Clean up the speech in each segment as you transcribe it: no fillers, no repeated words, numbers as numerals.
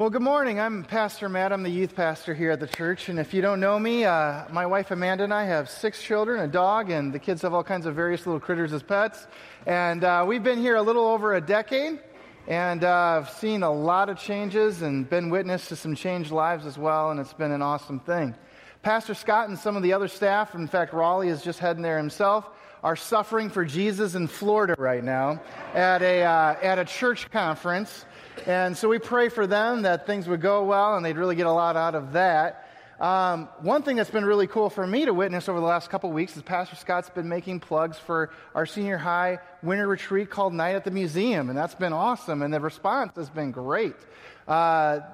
Well, good morning. I'm Pastor Matt. I'm the youth pastor here at the church. And if you don't know me, my wife Amanda and I have 6 children, a dog, and the kids have all kinds of various little critters as pets. And we've been here a little over a decade, and I've seen a lot of changes and been witness to some changed lives as well, and it's been an awesome thing. Pastor Scott and some of the other staff, in fact, Raleigh is just heading there himself, are suffering for Jesus in Florida right now at a church conference. And so we pray for them that things would go well and they'd really get a lot out of that. One thing that's been really cool for me to witness over the last couple weeks is Pastor Scott's been making plugs for our senior high winter retreat called Night at the Museum, and that's been awesome, and the response has been great. The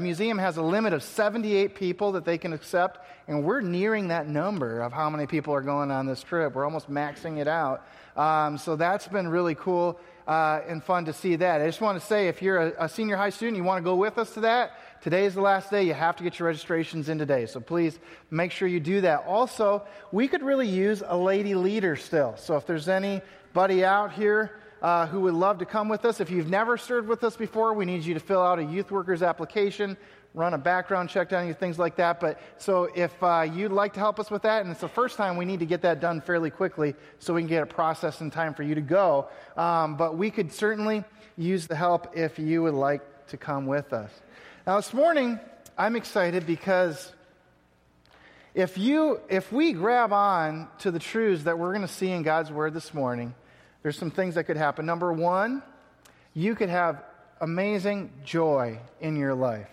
museum has a limit of 78 people that they can accept, and we're nearing that number of how many people are going on this trip. We're almost maxing it out. So that's been really cool. And fun to see that. I just want to say, if you're a senior high student, you want to go with us to that, today is the last day. You have to get your registrations in today, so please make sure you do that. Also, we could really use a lady leader still, so if there's anybody out here who would love to come with us, if you've never served with us before, we need you to fill out a youth workers application, run a background check on you, things like that. But so if you'd like to help us with that, and it's the first time, we need to get that done fairly quickly so we can get it processed in time for you to go. But we could certainly use the help if you would like to come with us. Now this morning, I'm excited because if we grab on to the truths that we're going to see in God's Word this morning, there's some things that could happen. Number one, you could have amazing joy in your life.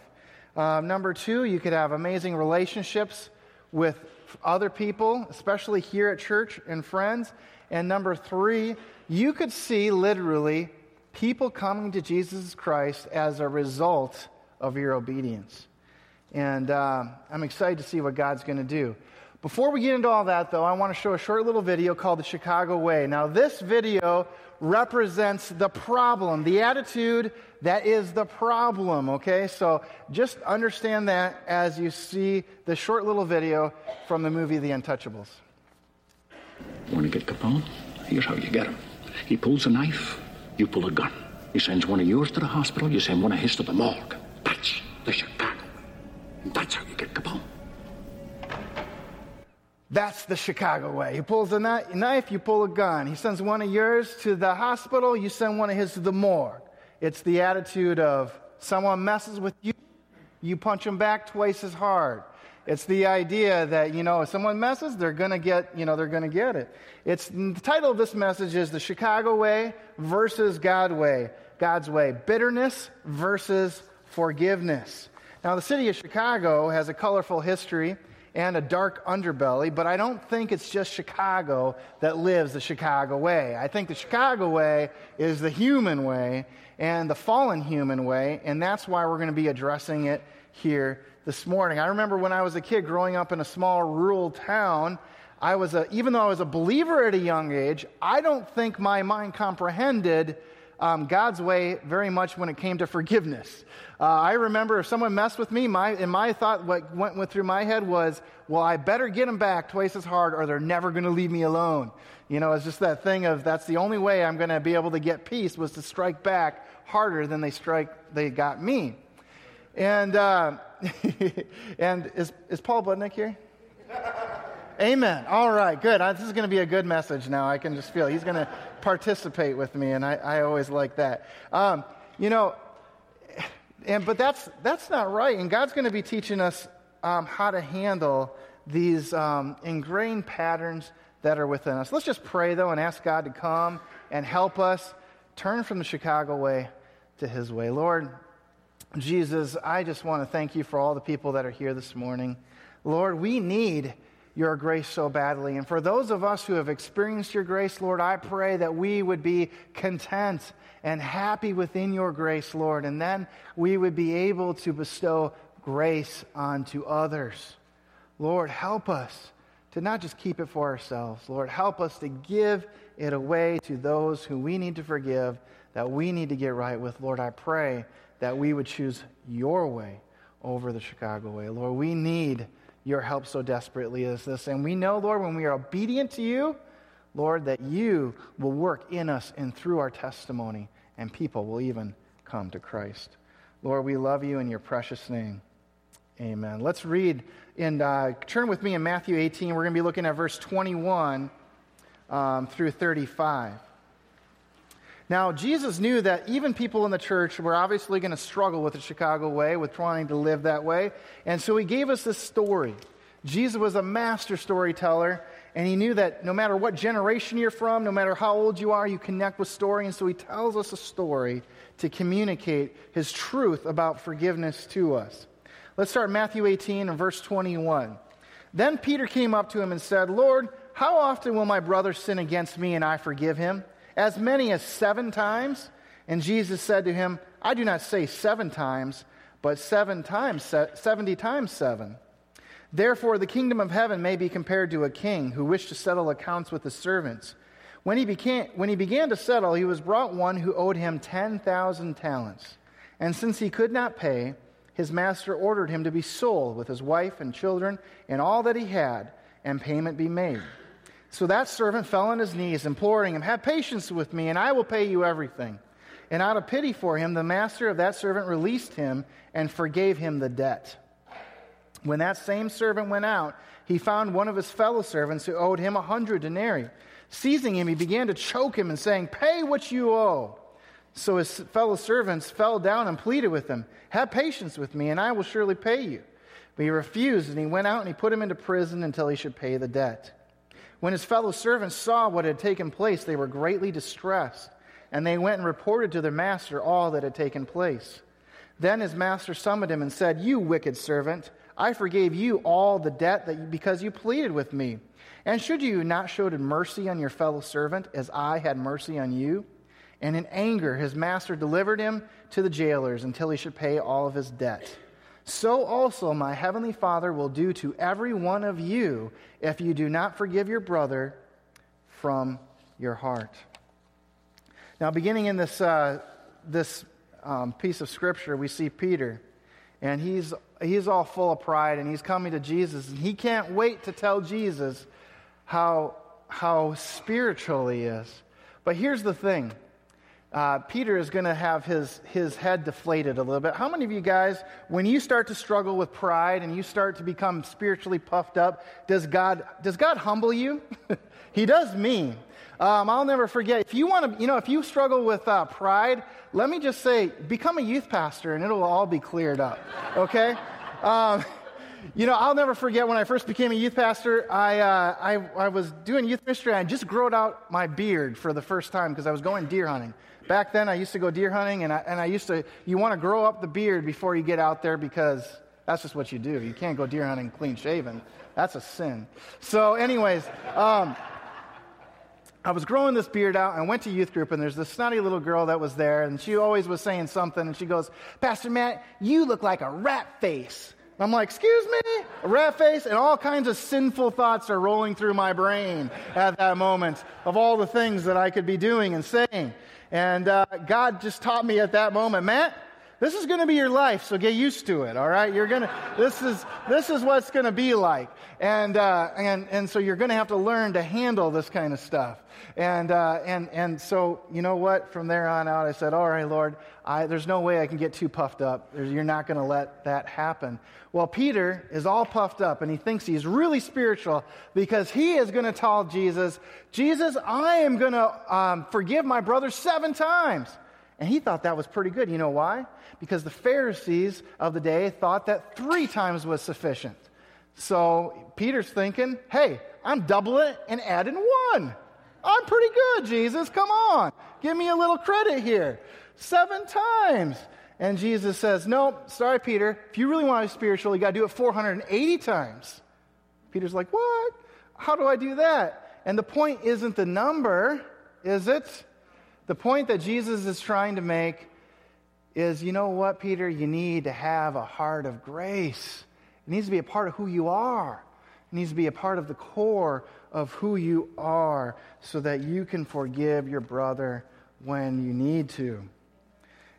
Number two, you could have amazing relationships with other people, especially here at church and friends. And number three, you could see literally people coming to Jesus Christ as a result of your obedience. And I'm excited to see what God's going to do. Before we get into all that, though, I want to show a short little video called The Chicago Way. Now, this video represents the problem, the attitude that is the problem, okay? So just understand that as you see the short little video from the movie The Untouchables. Want to get Capone? Here's how you get him. He pulls a knife, you pull a gun. He sends one of yours to the hospital, you send one of his to the morgue. That's the Chicago Way. That's how you get Capone. That's the Chicago way. He pulls a knife, you pull a gun. He sends one of yours to the hospital, you send one of his to the morgue. It's the attitude of someone messes with you, you punch them back twice as hard. It's the idea that, if someone messes, they're going to get it. It's the title of this message is The Chicago Way versus God's Way. Bitterness versus forgiveness. Now, the city of Chicago has a colorful history and a dark underbelly, but I don't think it's just Chicago that lives the Chicago way. I think the Chicago way is the human way and the fallen human way, and that's why we're going to be addressing it here this morning. I remember when I was a kid growing up in a small rural town, even though I was a believer at a young age, I don't think my mind comprehended God's way very much when it came to forgiveness. I remember if someone messed with me, my thought, what went through my head was, well, I better get them back twice as hard or they're never going to leave me alone. It's just that thing of that's the only way I'm going to be able to get peace was to strike back harder than they got me. And and is Paul Budnick here? Amen. All right, good. This is going to be a good message now. I can just feel he's going to participate with me, and I always like that. But that's not right. And God's going to be teaching us how to handle these ingrained patterns that are within us. Let's just pray, though, and ask God to come and help us turn from the Chicago way to his way. Lord Jesus, I just want to thank you for all the people that are here this morning. Lord, we need your grace so badly. And for those of us who have experienced your grace, Lord, I pray that we would be content and happy within your grace, Lord, and then we would be able to bestow grace onto others. Lord, help us to not just keep it for ourselves. Lord, help us to give it away to those who we need to forgive, that we need to get right with. Lord, I pray that we would choose your way over the Chicago way. Lord, we need your help so desperately is this. And we know, Lord, when we are obedient to you, Lord, that you will work in us and through our testimony, and people will even come to Christ. Lord, we love you in your precious name. Amen. Let's read and turn with me in Matthew 18. We're going to be looking at verse 21 through 35. Now, Jesus knew that even people in the church were obviously going to struggle with the Chicago way, with trying to live that way. And so he gave us this story. Jesus was a master storyteller, and he knew that no matter what generation you're from, no matter how old you are, you connect with story. And so he tells us a story to communicate his truth about forgiveness to us. Let's start Matthew 18 and verse 21. Then Peter came up to him and said, Lord, how often will my brother sin against me and I forgive him? As many as 7 times? And Jesus said to him, I do not say 7 times, but 7 times, 70 times 7. Therefore, the kingdom of heaven may be compared to a king who wished to settle accounts with his servants. When he began to settle, he was brought one who owed him 10,000 talents. And since he could not pay, his master ordered him to be sold with his wife and children and all that he had, and payment be made. So that servant fell on his knees, imploring him, have patience with me, and I will pay you everything. And out of pity for him, the master of that servant released him and forgave him the debt. When that same servant went out, he found one of his fellow servants who owed him 100 denarii. Seizing him, he began to choke him and saying, pay what you owe. So his fellow servants fell down and pleaded with him, have patience with me, and I will surely pay you. But he refused, and he went out and he put him into prison until he should pay the debt. When his fellow servants saw what had taken place, they were greatly distressed, and they went and reported to their master all that had taken place. Then his master summoned him and said, you wicked servant, I forgave you all the debt because you pleaded with me. And should you not show mercy on your fellow servant as I had mercy on you? And in anger, his master delivered him to the jailers until he should pay all of his debt. So also my heavenly Father will do to every one of you if you do not forgive your brother from your heart. Now, beginning in this piece of Scripture, we see Peter, and he's all full of pride, and he's coming to Jesus, and he can't wait to tell Jesus how spiritual he is. But here's the thing. Peter is going to have his head deflated a little bit. How many of you guys, when you start to struggle with pride and you start to become spiritually puffed up, does God humble you? He does me. I'll never forget. If you struggle with pride, let me just say, become a youth pastor and it'll all be cleared up. Okay? I'll never forget when I first became a youth pastor. I was doing youth ministry. I just growed out my beard for the first time because I was going deer hunting. Back then, I used to go deer hunting, and you want to grow up the beard before you get out there because that's just what you do. You can't go deer hunting clean shaven. That's a sin. So anyways, I was growing this beard out, and I went to youth group, and there's this snotty little girl that was there, and she always was saying something, and she goes, Pastor Matt, you look like a rat face. I'm like, excuse me, a rat face? And all kinds of sinful thoughts are rolling through my brain at that moment of all the things that I could be doing and saying. And God just taught me at that moment, Matt, this is going to be your life, so get used to it, all right? This is what's going to be like. And so you're going to have to learn to handle this kind of stuff. And so, you know what? From there on out, I said, all right, Lord, there's no way I can get too puffed up. You're not going to let that happen. Well, Peter is all puffed up, and he thinks he's really spiritual because he is going to tell Jesus, I am going to forgive my brother 7 times. And he thought that was pretty good. You know why? Because the Pharisees of the day thought that 3 times was sufficient. So Peter's thinking, hey, I'm doubling it and adding 1. I'm pretty good, Jesus. Come on. Give me a little credit here. 7 times. And Jesus says, nope, sorry, Peter. If you really want to be spiritual, you got to do it 480 times. Peter's like, what? How do I do that? And the point isn't the number, is it? The point that Jesus is trying to make is, you know what, Peter? You need to have a heart of grace. It needs to be a part of who you are. It needs to be a part of the core of who you are so that you can forgive your brother when you need to.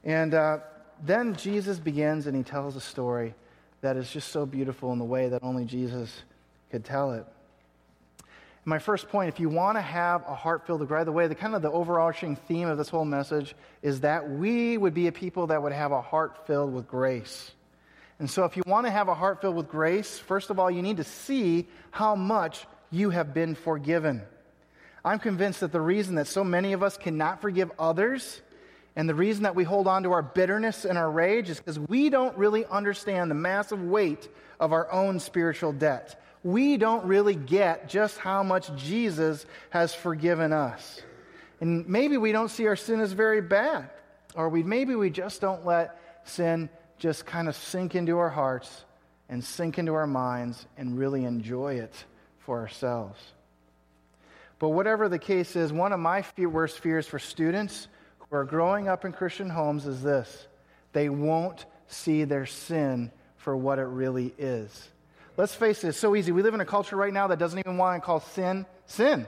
And then Jesus begins and he tells a story that is just so beautiful in the way that only Jesus could tell it. my first point, if you want to have a heart filled with gratitude, by the way, the kind of the overarching theme of this whole message is that we would be a people that would have a heart filled with grace. And so if you want to have a heart filled with grace, first of all, you need to see how much you have been forgiven. I'm convinced that the reason that so many of us cannot forgive others and the reason that we hold on to our bitterness and our rage is because we don't really understand the massive weight of our own spiritual debt. We don't really get just how much Jesus has forgiven us. And maybe we don't see our sin as very bad, or maybe we just don't let sin just kind of sink into our hearts and sink into our minds and really enjoy it for ourselves. But whatever the case is, one of my worst fears for students who are growing up in Christian homes is this: they won't see their sin for what it really is. Let's face it, it's so easy. We live in a culture right now that doesn't even want to call sin, sin.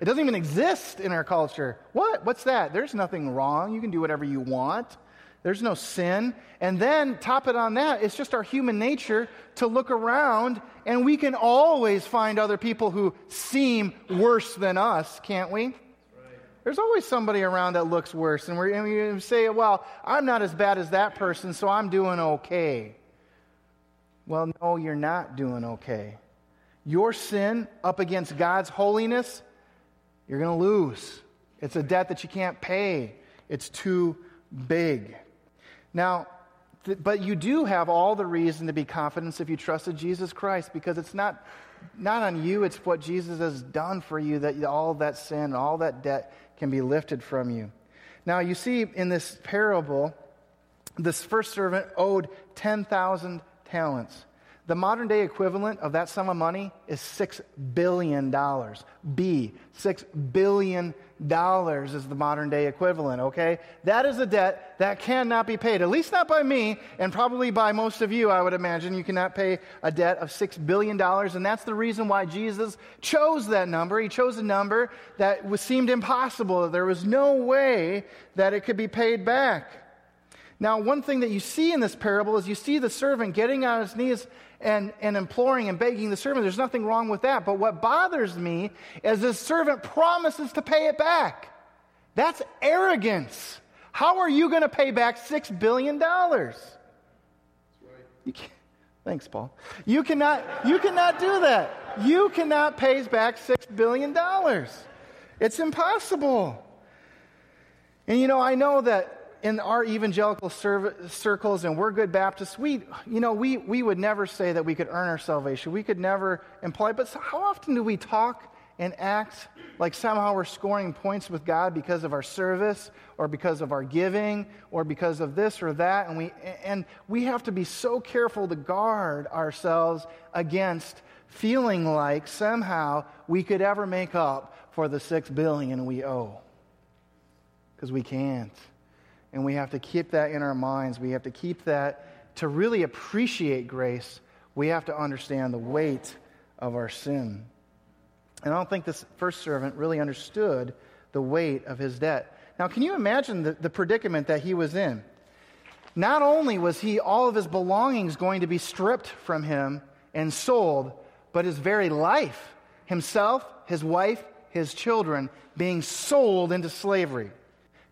It doesn't even exist in our culture. What? What's that? There's nothing wrong. You can do whatever you want. There's no sin. And then, top it on that, it's just our human nature to look around, and we can always find other people who seem worse than us, can't we? Right. There's always somebody around that looks worse, and we say, well, I'm not as bad as that person, so I'm doing okay. Well, no, you're not doing okay. Your sin up against God's holiness, you're going to lose. It's a debt that you can't pay. It's too big. Now, but you do have all the reason to be confident if you trusted Jesus Christ, because it's not on you, it's what Jesus has done for you, that all that sin, all that debt can be lifted from you. Now, you see in this parable, this first servant owed 10,000 talents. The modern day equivalent of that sum of money is $6 billion. $6 billion is the modern day equivalent, okay? That is a debt that cannot be paid, at least not by me, and probably by most of you, I would imagine. You cannot pay a debt of $6 billion, and that's the reason why Jesus chose that number. He chose a number that seemed impossible. There was no way that it could be paid back. Now, one thing that you see in this parable is you see the servant getting on his knees and imploring and begging the servant. There's nothing wrong with that. But what bothers me is this servant promises to pay it back. That's arrogance. How are you going to pay back $6 billion? That's right. You can't. Thanks, Paul. You cannot do that. You cannot pay back $6 billion. It's impossible. And, you know, I know that in our evangelical circles, and we're good Baptists, we would never say that we could earn our salvation. We could never imply, but how often do we talk and act like somehow we're scoring points with God because of our service or because of our giving or because of this or that? And we have to be so careful to guard ourselves against feeling like somehow we could ever make up for the $6 billion we owe, because we can't. And we have to keep that in our minds. We have to keep that to really appreciate grace. We have to understand the weight of our sin. And I don't think this first servant really understood the weight of his debt. Now, can you imagine the predicament that he was in? Not only was all of his belongings going to be stripped from him and sold, but his very life, himself, his wife, his children, being sold into slavery.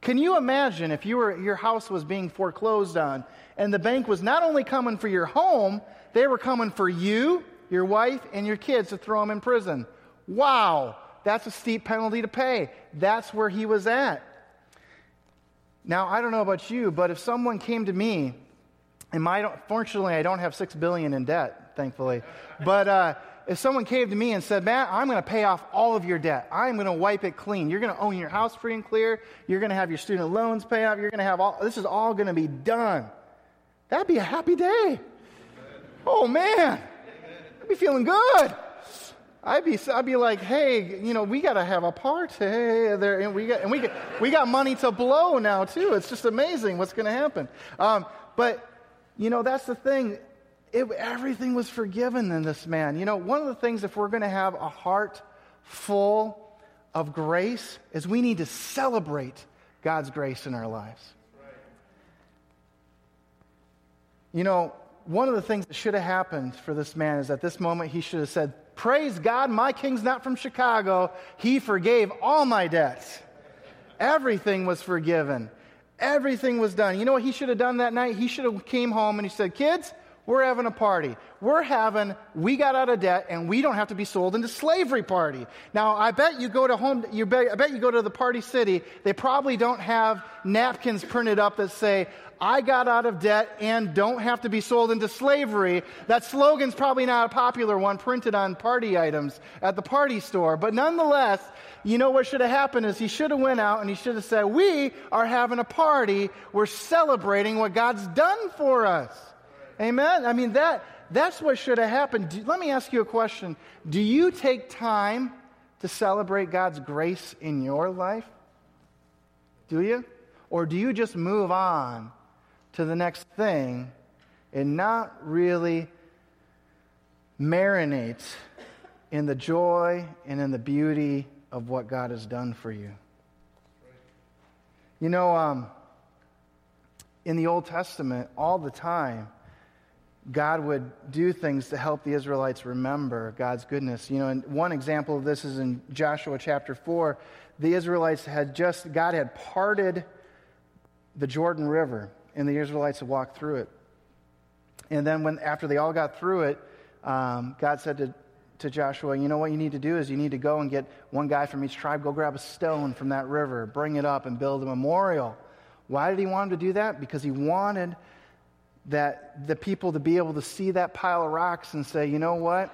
Can you imagine if your house was being foreclosed on, and the bank was not only coming for your home, they were coming for you, your wife, and your kids to throw them in prison? Wow, that's a steep penalty to pay. That's where he was at. Now, I don't know about you, but if someone came to me, and fortunately I don't have $6 billion in debt, thankfully, but if someone came to me and said, Matt, I'm going to pay off all of your debt. I'm going to wipe it clean. You're going to own your house free and clear. You're going to have your student loans paid off. You're going to have all, this is all going to be done. That'd be a happy day. Oh, man. I'd be feeling good. I'd be like, hey, you know, we got to have a party there, and we got money to blow now too. It's just amazing what's going to happen. But you know, that's the thing. Everything was forgiven in this man. You know, one of the things, if we're going to have a heart full of grace, is we need to celebrate God's grace in our lives. Right. You know, one of the things that should have happened for this man is at this moment he should have said, Praise God, my King's not from Chicago. He forgave all my debts. Everything was forgiven. Everything was done. You know what he should have done that night? He should have came home and he said, kids, we're having a party. We got out of debt, and we don't have to be sold into slavery party. Now, I bet you go to the Party City, they probably don't have napkins printed up that say, I got out of debt and don't have to be sold into slavery. That slogan's probably not a popular one printed on party items at the party store. But nonetheless, you know what should have happened is he should have went out and he should have said, we are having a party. We're celebrating what God's done for us. Amen? I mean, that's what should have happened. Let me ask you a question. Do you take time to celebrate God's grace in your life? Do you? Or do you just move on to the next thing and not really marinate in the joy and in the beauty of what God has done for you? You know, in the Old Testament, all the time, God would do things to help the Israelites remember God's goodness. You know, and one example of this is in Joshua chapter 4. The Israelites God had parted the Jordan River, and the Israelites had walked through it. And then after they all got through it, God said to Joshua, you know what you need to do is you need to go and get one guy from each tribe, go grab a stone from that river, bring it up and build a memorial. Why did he want him to do that? Because he wanted that the people to be able to see that pile of rocks and say, you know what?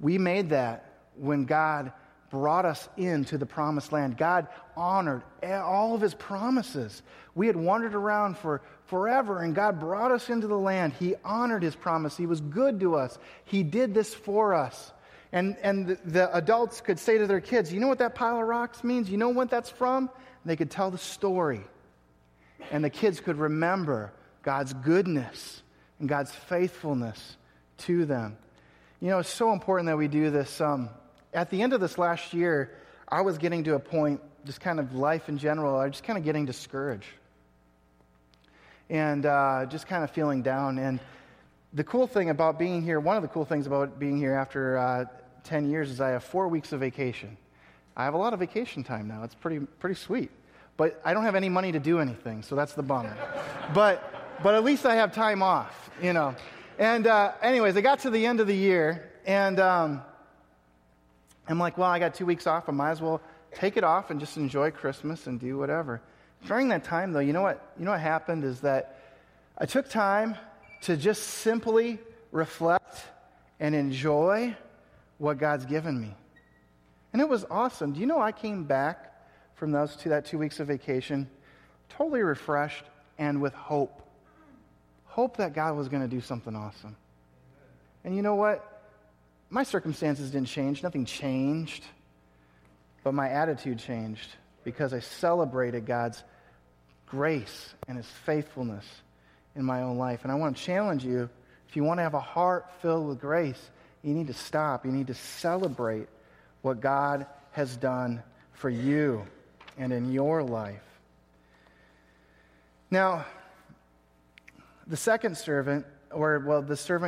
We made that when God brought us into the promised land. God honored all of his promises. We had wandered around for forever, and God brought us into the land. He honored his promise. He was good to us. He did this for us. And the adults could say to their kids, you know what that pile of rocks means? You know what that's from? And they could tell the story. And the kids could remember God's goodness and God's faithfulness to them. You know, it's so important that we do this. At the end of this last year, I was getting to a point, just kind of life in general, I was just kind of getting discouraged. And just kind of feeling down. And one of the cool things about being here after 10 years is I have 4 weeks of vacation. I have a lot of vacation time now. It's pretty sweet. But I don't have any money to do anything, so that's the bummer. But at least I have time off, you know. And anyways, I got to the end of the year, and I'm like, well, I got 2 weeks off. I might as well take it off and just enjoy Christmas and do whatever. During that time, though, you know what happened is that I took time to just simply reflect and enjoy what God's given me. And it was awesome. Do you know I came back from that 2 weeks of vacation, totally refreshed and with hope. Hope that God was going to do something awesome. And you know what? My circumstances didn't change. Nothing changed. But my attitude changed because I celebrated God's grace and his faithfulness in my own life. And I want to challenge you, if you want to have a heart filled with grace, you need to stop. You need to celebrate what God has done for you and in your life. Now, the servant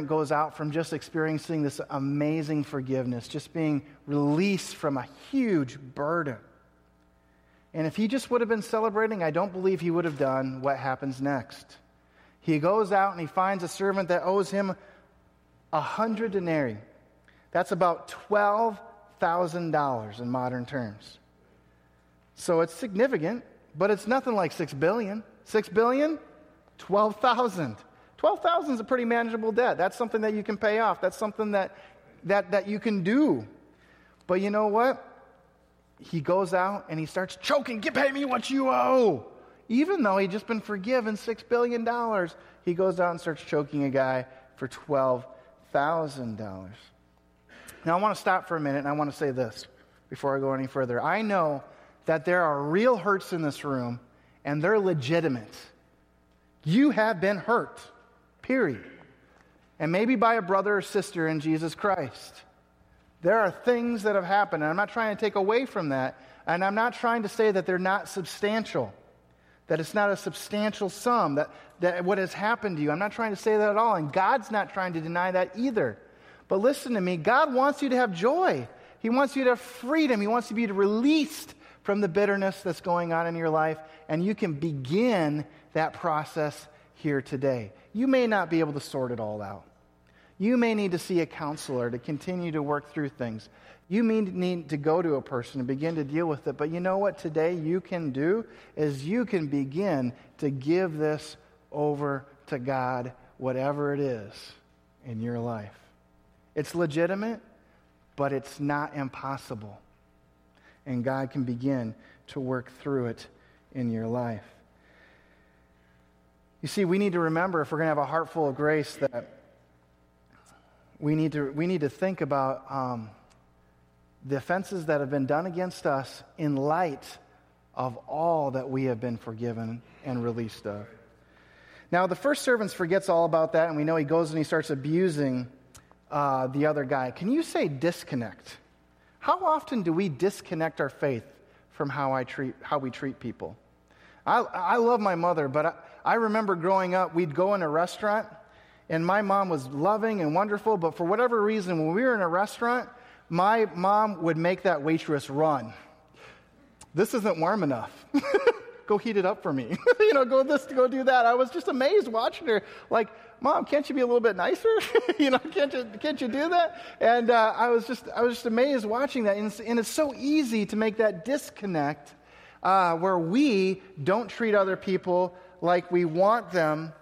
goes out from just experiencing this amazing forgiveness, just being released from a huge burden. And if he just would have been celebrating, I don't believe he would have done what happens next. He goes out and he finds a servant that owes him 100 denarii. That's about $12,000 in modern terms. So it's significant, but it's nothing like 6 billion. 6 billion, 12,000. 12,000 is a pretty manageable debt. That's something that you can pay off. That's something that you can do. But you know what? He goes out and he starts choking, pay me what you owe. Even though he'd just been forgiven $6 billion, he goes out and starts choking a guy for $12,000. Now, I want to stop for a minute, and I want to say this before I go any further. I know that there are real hurts in this room, and they're legitimate. You have been hurt, period. And maybe by a brother or sister in Jesus Christ. There are things that have happened, and I'm not trying to take away from that, and I'm not trying to say that they're not substantial, that it's not a substantial sum, that what has happened to you. I'm not trying to say that at all, and God's not trying to deny that either. But listen to me, God wants you to have joy. He wants you to have freedom. He wants you to be released from the bitterness that's going on in your life, and you can begin that process here today. You may not be able to sort it all out. You may need to see a counselor to continue to work through things. You may need to go to a person and begin to deal with it. But you know what today you can do is you can begin to give this over to God, whatever it is in your life. It's legitimate, but it's not impossible. And God can begin to work through it in your life. You see, we need to remember, if we're going to have a heart full of grace, that we need to think about the offenses that have been done against us in light of all that we have been forgiven and released of. Now, the first servant forgets all about that, and we know he goes and he starts abusing the other guy. Can you say disconnect? How often do we disconnect our faith from how we treat people? I love my mother, but I remember growing up, we'd go in a restaurant, and my mom was loving and wonderful, but for whatever reason, when we were in a restaurant, my mom would make that waitress run. This isn't warm enough. Go heat it up for me. Go do that. I was just amazed watching her. Like, Mom, can't you be a little bit nicer? Can't you do that? And I was just amazed watching that. And it's so easy to make that disconnect where we don't treat other people like we want them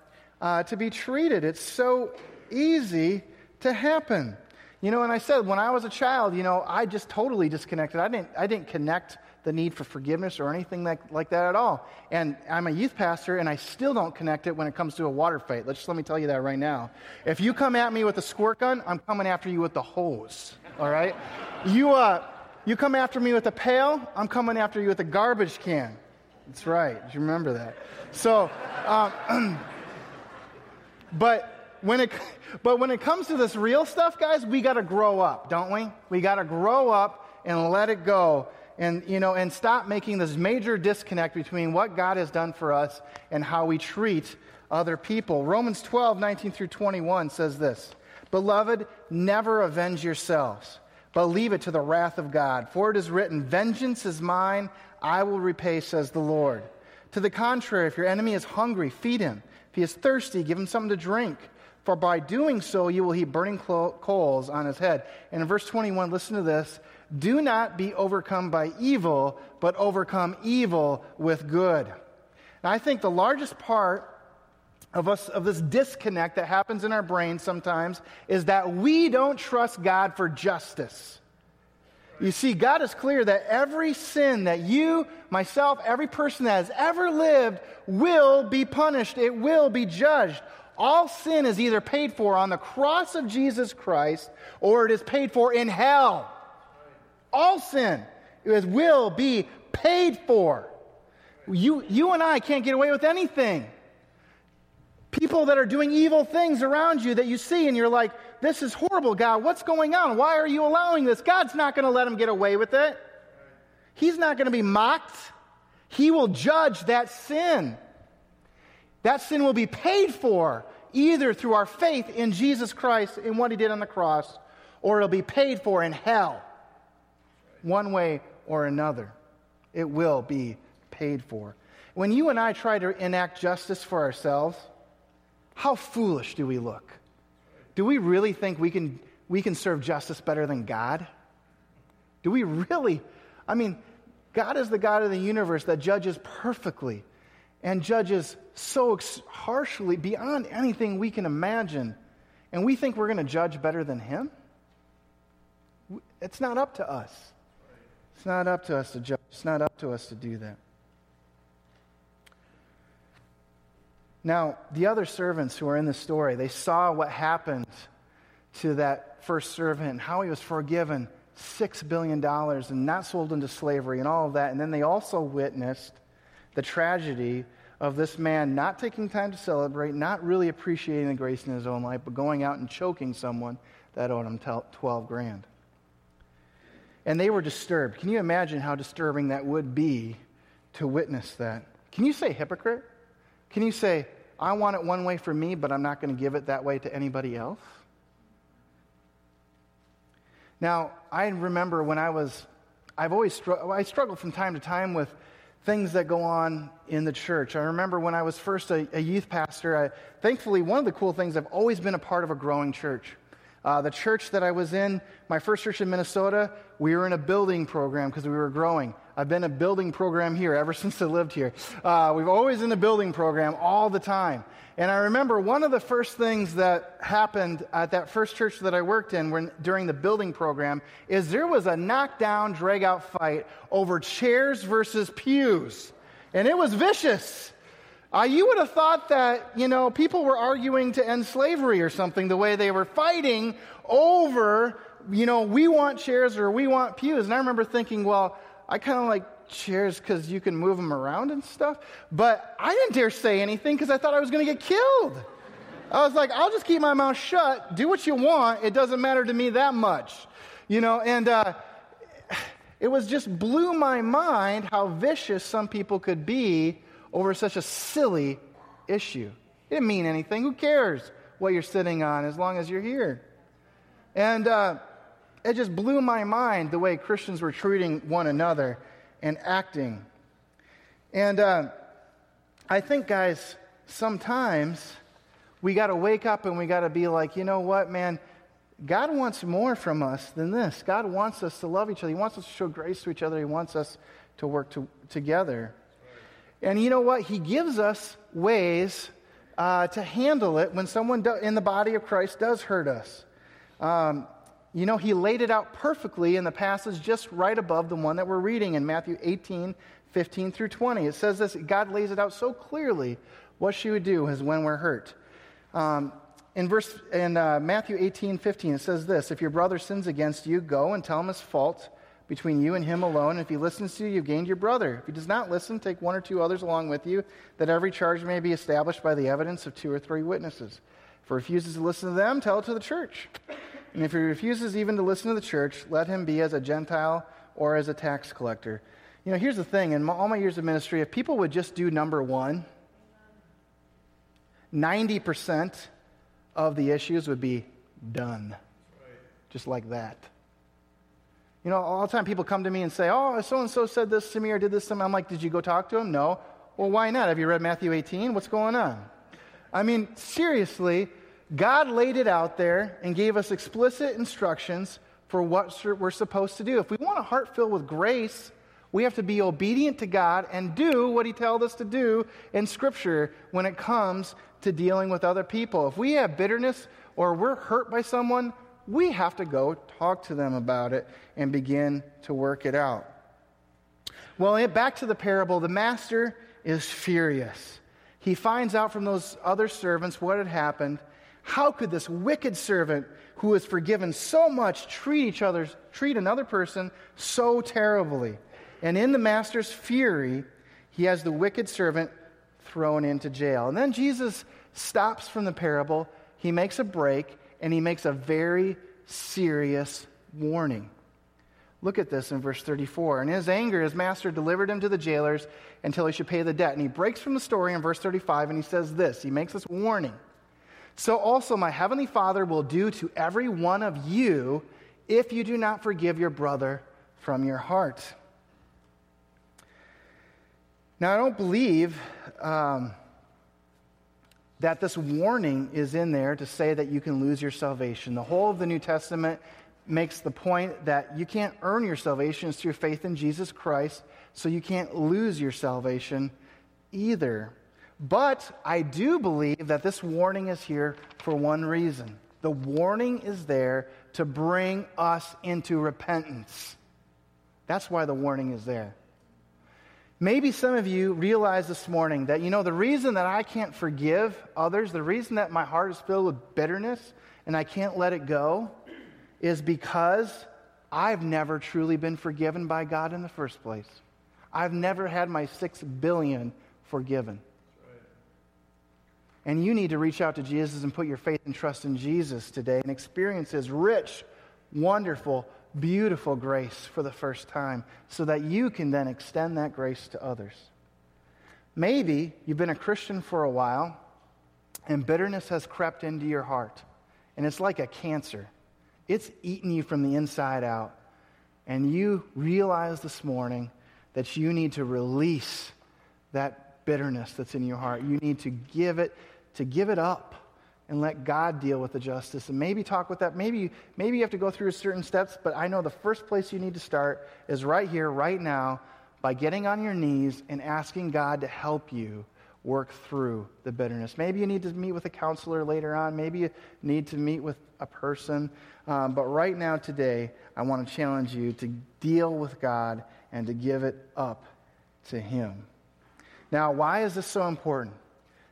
to be treated. It's so easy to happen. And I said, when I was a child, I just totally disconnected. I didn't connect the need for forgiveness or anything like that at all. And I'm a youth pastor, and I still don't connect it when it comes to a water fight. Let me tell you that right now. If you come at me with a squirt gun, I'm coming after you with the hose, all right? You come after me with a pail, I'm coming after you with a garbage can. That's right. Do you remember that? So, but when it comes to this real stuff, guys, we got to grow up, don't we? We got to grow up and let it go, and stop making this major disconnect between what God has done for us and how we treat other people. Romans 12, 19 through 21 says this: Beloved, never avenge yourselves, but leave it to the wrath of God. For it is written, vengeance is mine, I will repay, says the Lord. To the contrary, if your enemy is hungry, feed him. If he is thirsty, give him something to drink. For by doing so, you will heap burning coals on his head. And in verse 21, listen to this. Do not be overcome by evil, but overcome evil with good. And I think the largest part of this disconnect that happens in our brains sometimes is that we don't trust God for justice. You see, God is clear that every sin that you, myself, every person that has ever lived will be punished. It will be judged. All sin is either paid for on the cross of Jesus Christ or it is paid for in hell. All sin will be paid for. You and I can't get away with anything. People that are doing evil things around you that you see and you're like, this is horrible, God. What's going on? Why are you allowing this? God's not going to let him get away with it. He's not going to be mocked. He will judge that sin. That sin will be paid for either through our faith in Jesus Christ and what he did on the cross, or it'll be paid for in hell. One way or another, it will be paid for. When you and I try to enact justice for ourselves, how foolish do we look? Do we really think we can serve justice better than God? Do we really? I mean, God is the God of the universe that judges perfectly and judges so harshly beyond anything we can imagine, and we think we're going to judge better than him? It's not up to us. It's not up to us to judge. It's not up to us to do that. Now, the other servants who are in the story, they saw what happened to that first servant and how he was forgiven $6 billion and not sold into slavery and all of that. And then they also witnessed the tragedy of this man not taking time to celebrate, not really appreciating the grace in his own life, but going out and choking someone that owed him $12,000. And they were disturbed. Can you imagine how disturbing that would be to witness that? Can you say hypocrite? Can you say, I want it one way for me, but I'm not going to give it that way to anybody else? Now, I remember when I struggled from time to time with things that go on in the church. I remember when I was first a youth pastor, thankfully, one of the cool things, I've always been a part of a growing church. The church that I was in, my first church in Minnesota, we were in a building program because we were growing. I've been in a building program here ever since I lived here. We've always in a building program all the time. And I remember one of the first things that happened at that first church that I worked in during the building program is there was a knockdown, drag-out fight over chairs versus pews. And it was vicious. You would have thought that, people were arguing to end slavery or something, the way they were fighting over, we want chairs or we want pews. And I remember thinking, well, I kind of like chairs because you can move them around and stuff. But I didn't dare say anything because I thought I was going to get killed. I was like, I'll just keep my mouth shut. Do what you want. It doesn't matter to me that much. And it was just blew my mind how vicious some people could be over such a silly issue. It didn't mean anything. Who cares what you're sitting on as long as you're here? And it just blew my mind the way Christians were treating one another and acting. And I think, guys, sometimes we got to wake up and we got to be like, you know what, man? God wants more from us than this. God wants us to love each other. He wants us to show grace to each other. He wants us to work together. And you know what? He gives us ways to handle it when someone in the body of Christ does hurt us. He laid it out perfectly in the passage just right above the one that we're reading in Matthew 18, 15 through 20. It says this, God lays it out so clearly what she would do is when we're hurt. In Matthew 18, 15, it says this, if your brother sins against you, go and tell him his fault between you and him alone. And if he listens to you, you've gained your brother. If he does not listen, take one or two others along with you, that every charge may be established by the evidence of two or three witnesses. If he refuses to listen to them, tell it to the church. And if he refuses even to listen to the church, let him be as a Gentile or as a tax collector. Here's the thing. In all my years of ministry, if people would just do number one, 90% of the issues would be done. Just like that. All the time people come to me and say, oh, so-and-so said this to me or did this to me. I'm like, did you go talk to him? No. Well, why not? Have you read Matthew 18? What's going on? Seriously, God laid it out there and gave us explicit instructions for what we're supposed to do. If we want a heart filled with grace, we have to be obedient to God and do what he tells us to do in Scripture when it comes to dealing with other people. If we have bitterness or we're hurt by someone, we have to go talk to them about it and begin to work it out. Well, back to the parable, the master is furious. He finds out from those other servants what had happened. How could this wicked servant who was forgiven so much treat another person so terribly? And in the master's fury, he has the wicked servant thrown into jail. And then Jesus stops from the parable. He makes a break. And he makes a very serious warning. Look at this in verse 34. In his anger, his master delivered him to the jailers until he should pay the debt. And he breaks from the story in verse 35, and he says this. He makes this warning. So also my heavenly Father will do to every one of you if you do not forgive your brother from your heart. Now, I don't believe that this warning is in there to say that you can lose your salvation. The whole of the New Testament makes the point that you can't earn your salvation. It's through faith in Jesus Christ, so you can't lose your salvation either. But I do believe that this warning is here for one reason. The warning is there to bring us into repentance. That's why the warning is there. Maybe some of you realize this morning that, the reason that I can't forgive others, the reason that my heart is filled with bitterness and I can't let it go is because I've never truly been forgiven by God in the first place. I've never had my 6 billion forgiven. Right. And you need to reach out to Jesus and put your faith and trust in Jesus today and experience his rich, wonderful, beautiful grace for the first time so that you can then extend that grace to others. Maybe you've been a Christian for a while and bitterness has crept into your heart and it's like a cancer. It's eaten you from the inside out. And you realize this morning that you need to release that bitterness that's in your heart. You need to give it up and let God deal with the justice. And maybe talk with that. Maybe you have to go through certain steps, but I know the first place you need to start is right here, right now, by getting on your knees and asking God to help you work through the bitterness. Maybe you need to meet with a counselor later on. Maybe you need to meet with a person. But right now, today, I want to challenge you to deal with God and to give it up to Him. Now, why is this so important?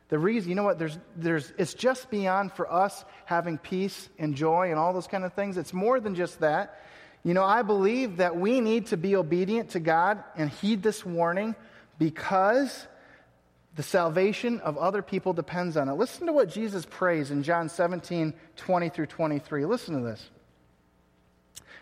The reason, you know what, it's just beyond for us having peace and joy and all those kind of things. It's more than just that. You know, I believe that we need to be obedient to God and heed this warning because the salvation of other people depends on it. Listen to what Jesus prays in John 17, 20 through 23. Listen to this.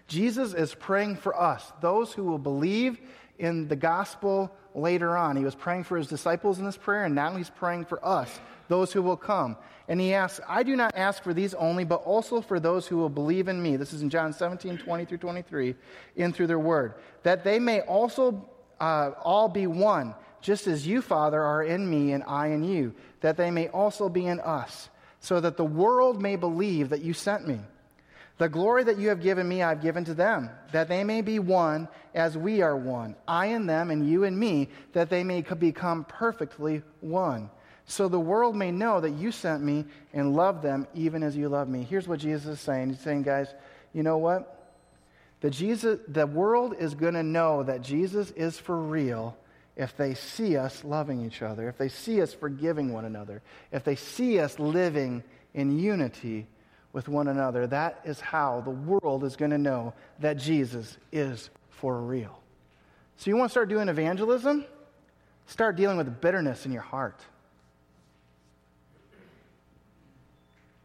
Jesus is praying for us, those who will believe in the gospel later on. He was praying for his disciples in this prayer, and now he's praying for us, those who will come. And he asks, I do not ask for these only, but also for those who will believe in me. This is in John 17, 20 through 23, in through their word. That they may also all be one, just as you, Father, are in me and I in you. That they may also be in us, so that the world may believe that you sent me. The glory that you have given me, I have given to them, that they may be one as we are one, I in them and you in me, that they may become perfectly one. So the world may know that you sent me and love them even as you love me. Here's what Jesus is saying. He's saying, guys, you know what? The world is going to know that Jesus is for real if they see us loving each other, if they see us forgiving one another, if they see us living in unity with one another. That is how the world is going to know that Jesus is for real. So you want to start doing evangelism? Start dealing with the bitterness in your heart.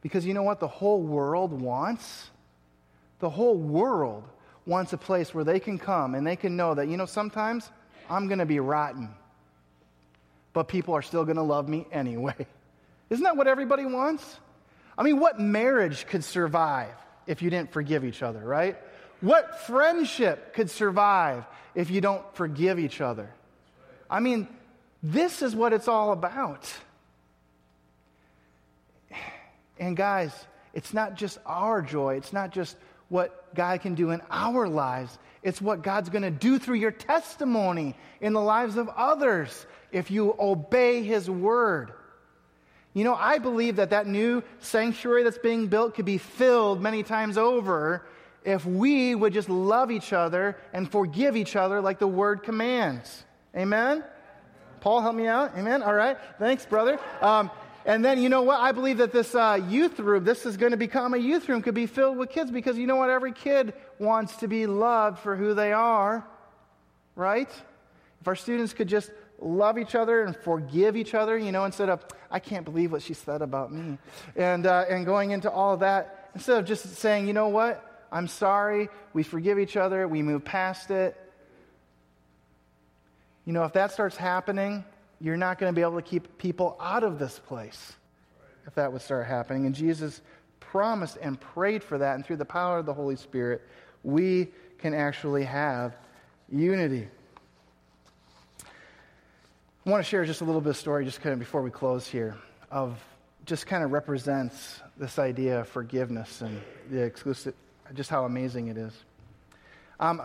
Because you know what the whole world wants? The whole world wants a place where they can come and they can know that, you know, sometimes I'm going to be rotten, but people are still going to love me anyway. Isn't that what everybody wants? I mean, what marriage could survive if you didn't forgive each other, right? What friendship could survive if you don't forgive each other? I mean, this is what it's all about. And guys, it's not just our joy. It's not just what God can do in our lives. It's what God's going to do through your testimony in the lives of others if you obey His word. You know, I believe that new sanctuary that's being built could be filled many times over if we would just love each other and forgive each other like the word commands. Amen? Paul, help me out. Amen? All right. Thanks, brother. And then, you know what? I believe that this youth room, this is going to become a youth room, could be filled with kids because you know what? Every kid wants to be loved for who they are, right? If our students could just love each other and forgive each other, you know, instead of, I can't believe what she said about me, and going into all of that, instead of just saying, you know what, I'm sorry, we forgive each other, we move past it. You know, if that starts happening, you're not going to be able to keep people out of this place if that would start happening. And Jesus promised and prayed for that, and through the power of the Holy Spirit, we can actually have unity. I want to share just a little bit of story just kind of before we close here of just kind of represents this idea of forgiveness and the exclusive, just how amazing it is.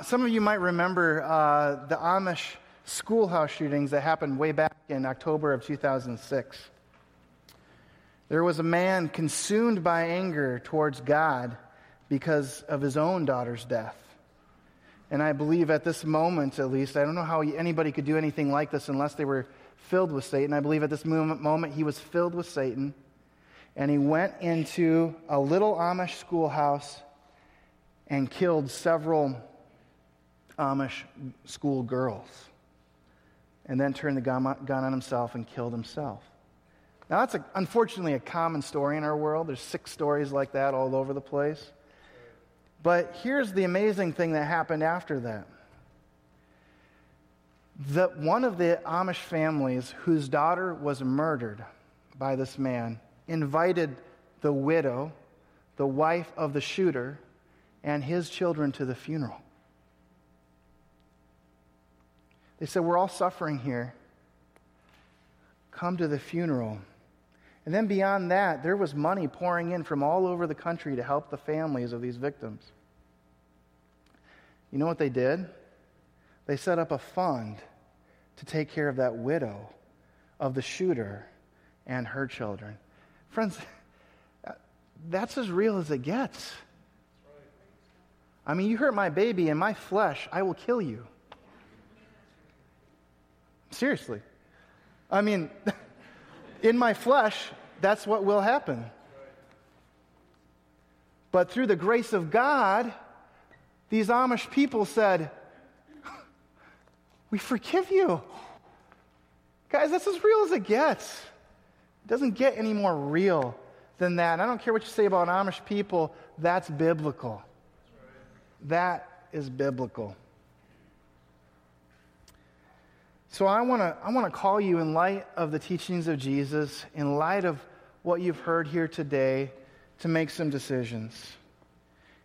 Some of you might remember the Amish schoolhouse shootings that happened way back in October of 2006. There was a man consumed by anger towards God because of his own daughter's death. And I believe at this moment, at least, I don't know how anybody could do anything like this unless they were filled with Satan. I believe at this moment he was filled with Satan, and he went into a little Amish schoolhouse and killed several Amish school girls, and then turned the gun on himself and killed himself. Now, that's unfortunately a common story in our world. There's 6 stories like that all over the place. But here's the amazing thing that happened after that. That one of the Amish families whose daughter was murdered by this man invited the widow, the wife of the shooter, and his children to the funeral. They said, we're all suffering here. Come to the funeral. And then beyond that, there was money pouring in from all over the country to help the families of these victims. You know what they did? They set up a fund to take care of that widow of the shooter and her children. Friends, that's as real as it gets. I mean, you hurt my baby and my flesh, I will kill you. Seriously. I mean, in my flesh, that's what will happen. But through the grace of God, these Amish people said, we forgive you. Guys, that's as real as it gets. It doesn't get any more real than that. And I don't care what you say about Amish people, that's biblical. That is biblical. So I want to call you, in light of the teachings of Jesus, in light of what you've heard here today, to make some decisions.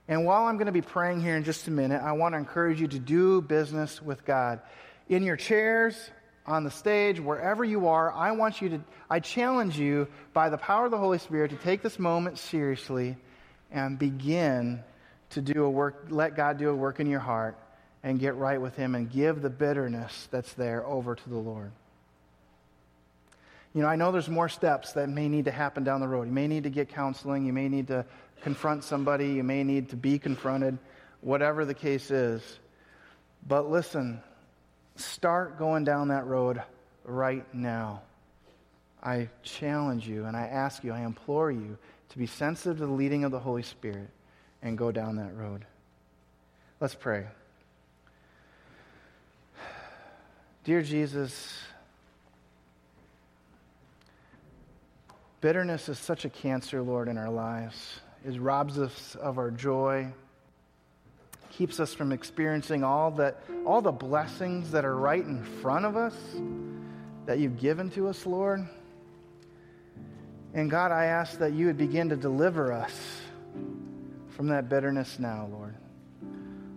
And while I'm going to be praying here in just a minute, I want to encourage you to do business with God. In your chairs, on the stage, wherever you are, I challenge you by the power of the Holy Spirit to take this moment seriously and begin to do a work, let God do a work in your heart, and get right with him and give the bitterness that's there over to the Lord. You know, I know there's more steps that may need to happen down the road. You may need to get counseling. You may need to confront somebody. You may need to be confronted, whatever the case is. But listen, start going down that road right now. I challenge you, and I ask you, I implore you to be sensitive to the leading of the Holy Spirit and go down that road. Let's pray. Dear Jesus, bitterness is such a cancer, Lord, in our lives. It robs us of our joy, keeps us from experiencing all the blessings that are right in front of us, that you've given to us, Lord. And God, I ask that you would begin to deliver us from that bitterness now, Lord.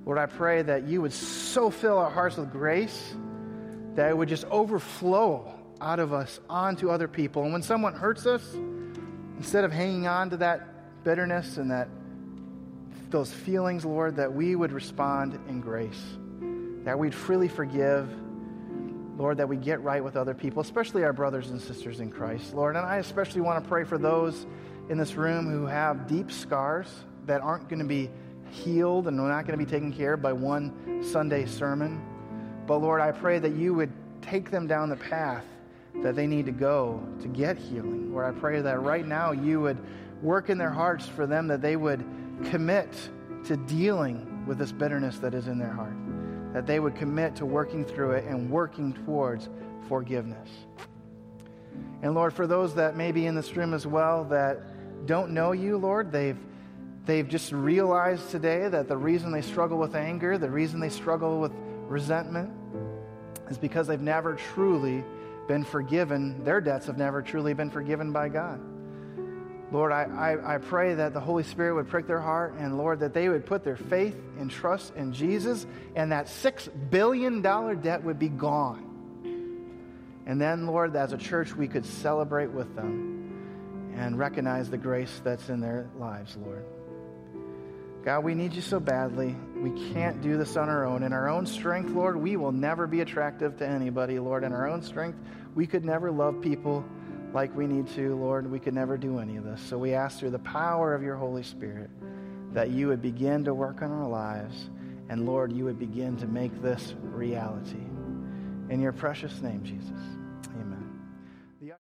Lord, I pray that you would so fill our hearts with grace that it would just overflow out of us onto other people. And when someone hurts us, instead of hanging on to that bitterness and those feelings, Lord, that we would respond in grace, that we'd freely forgive, Lord, that we get right with other people, especially our brothers and sisters in Christ, Lord. And I especially want to pray for those in this room who have deep scars that aren't going to be healed and not going to be taken care of by one Sunday sermon. But Lord, I pray that you would take them down the path that they need to go to get healing. Lord, I pray that right now you would work in their hearts for them, that they would commit to dealing with this bitterness that is in their heart, that they would commit to working through it and working towards forgiveness. And Lord, for those that may be in this room as well that don't know you, Lord, they've just realized today that the reason they struggle with anger, the reason they struggle with resentment is because they've never truly been forgiven. Their debts have never truly been forgiven by God. Lord, I pray that the Holy Spirit would prick their heart, and Lord, that they would put their faith and trust in Jesus, and that $6 billion debt would be gone. And then, Lord, as a church, we could celebrate with them and recognize the grace that's in their lives, Lord. God, we need you so badly. We can't do this on our own. In our own strength, Lord, we will never be attractive to anybody, Lord. In our own strength, we could never love people like we need to, Lord. We could never do any of this. So we ask through the power of your Holy Spirit that you would begin to work on our lives. And Lord, you would begin to make this reality. In your precious name, Jesus. Amen.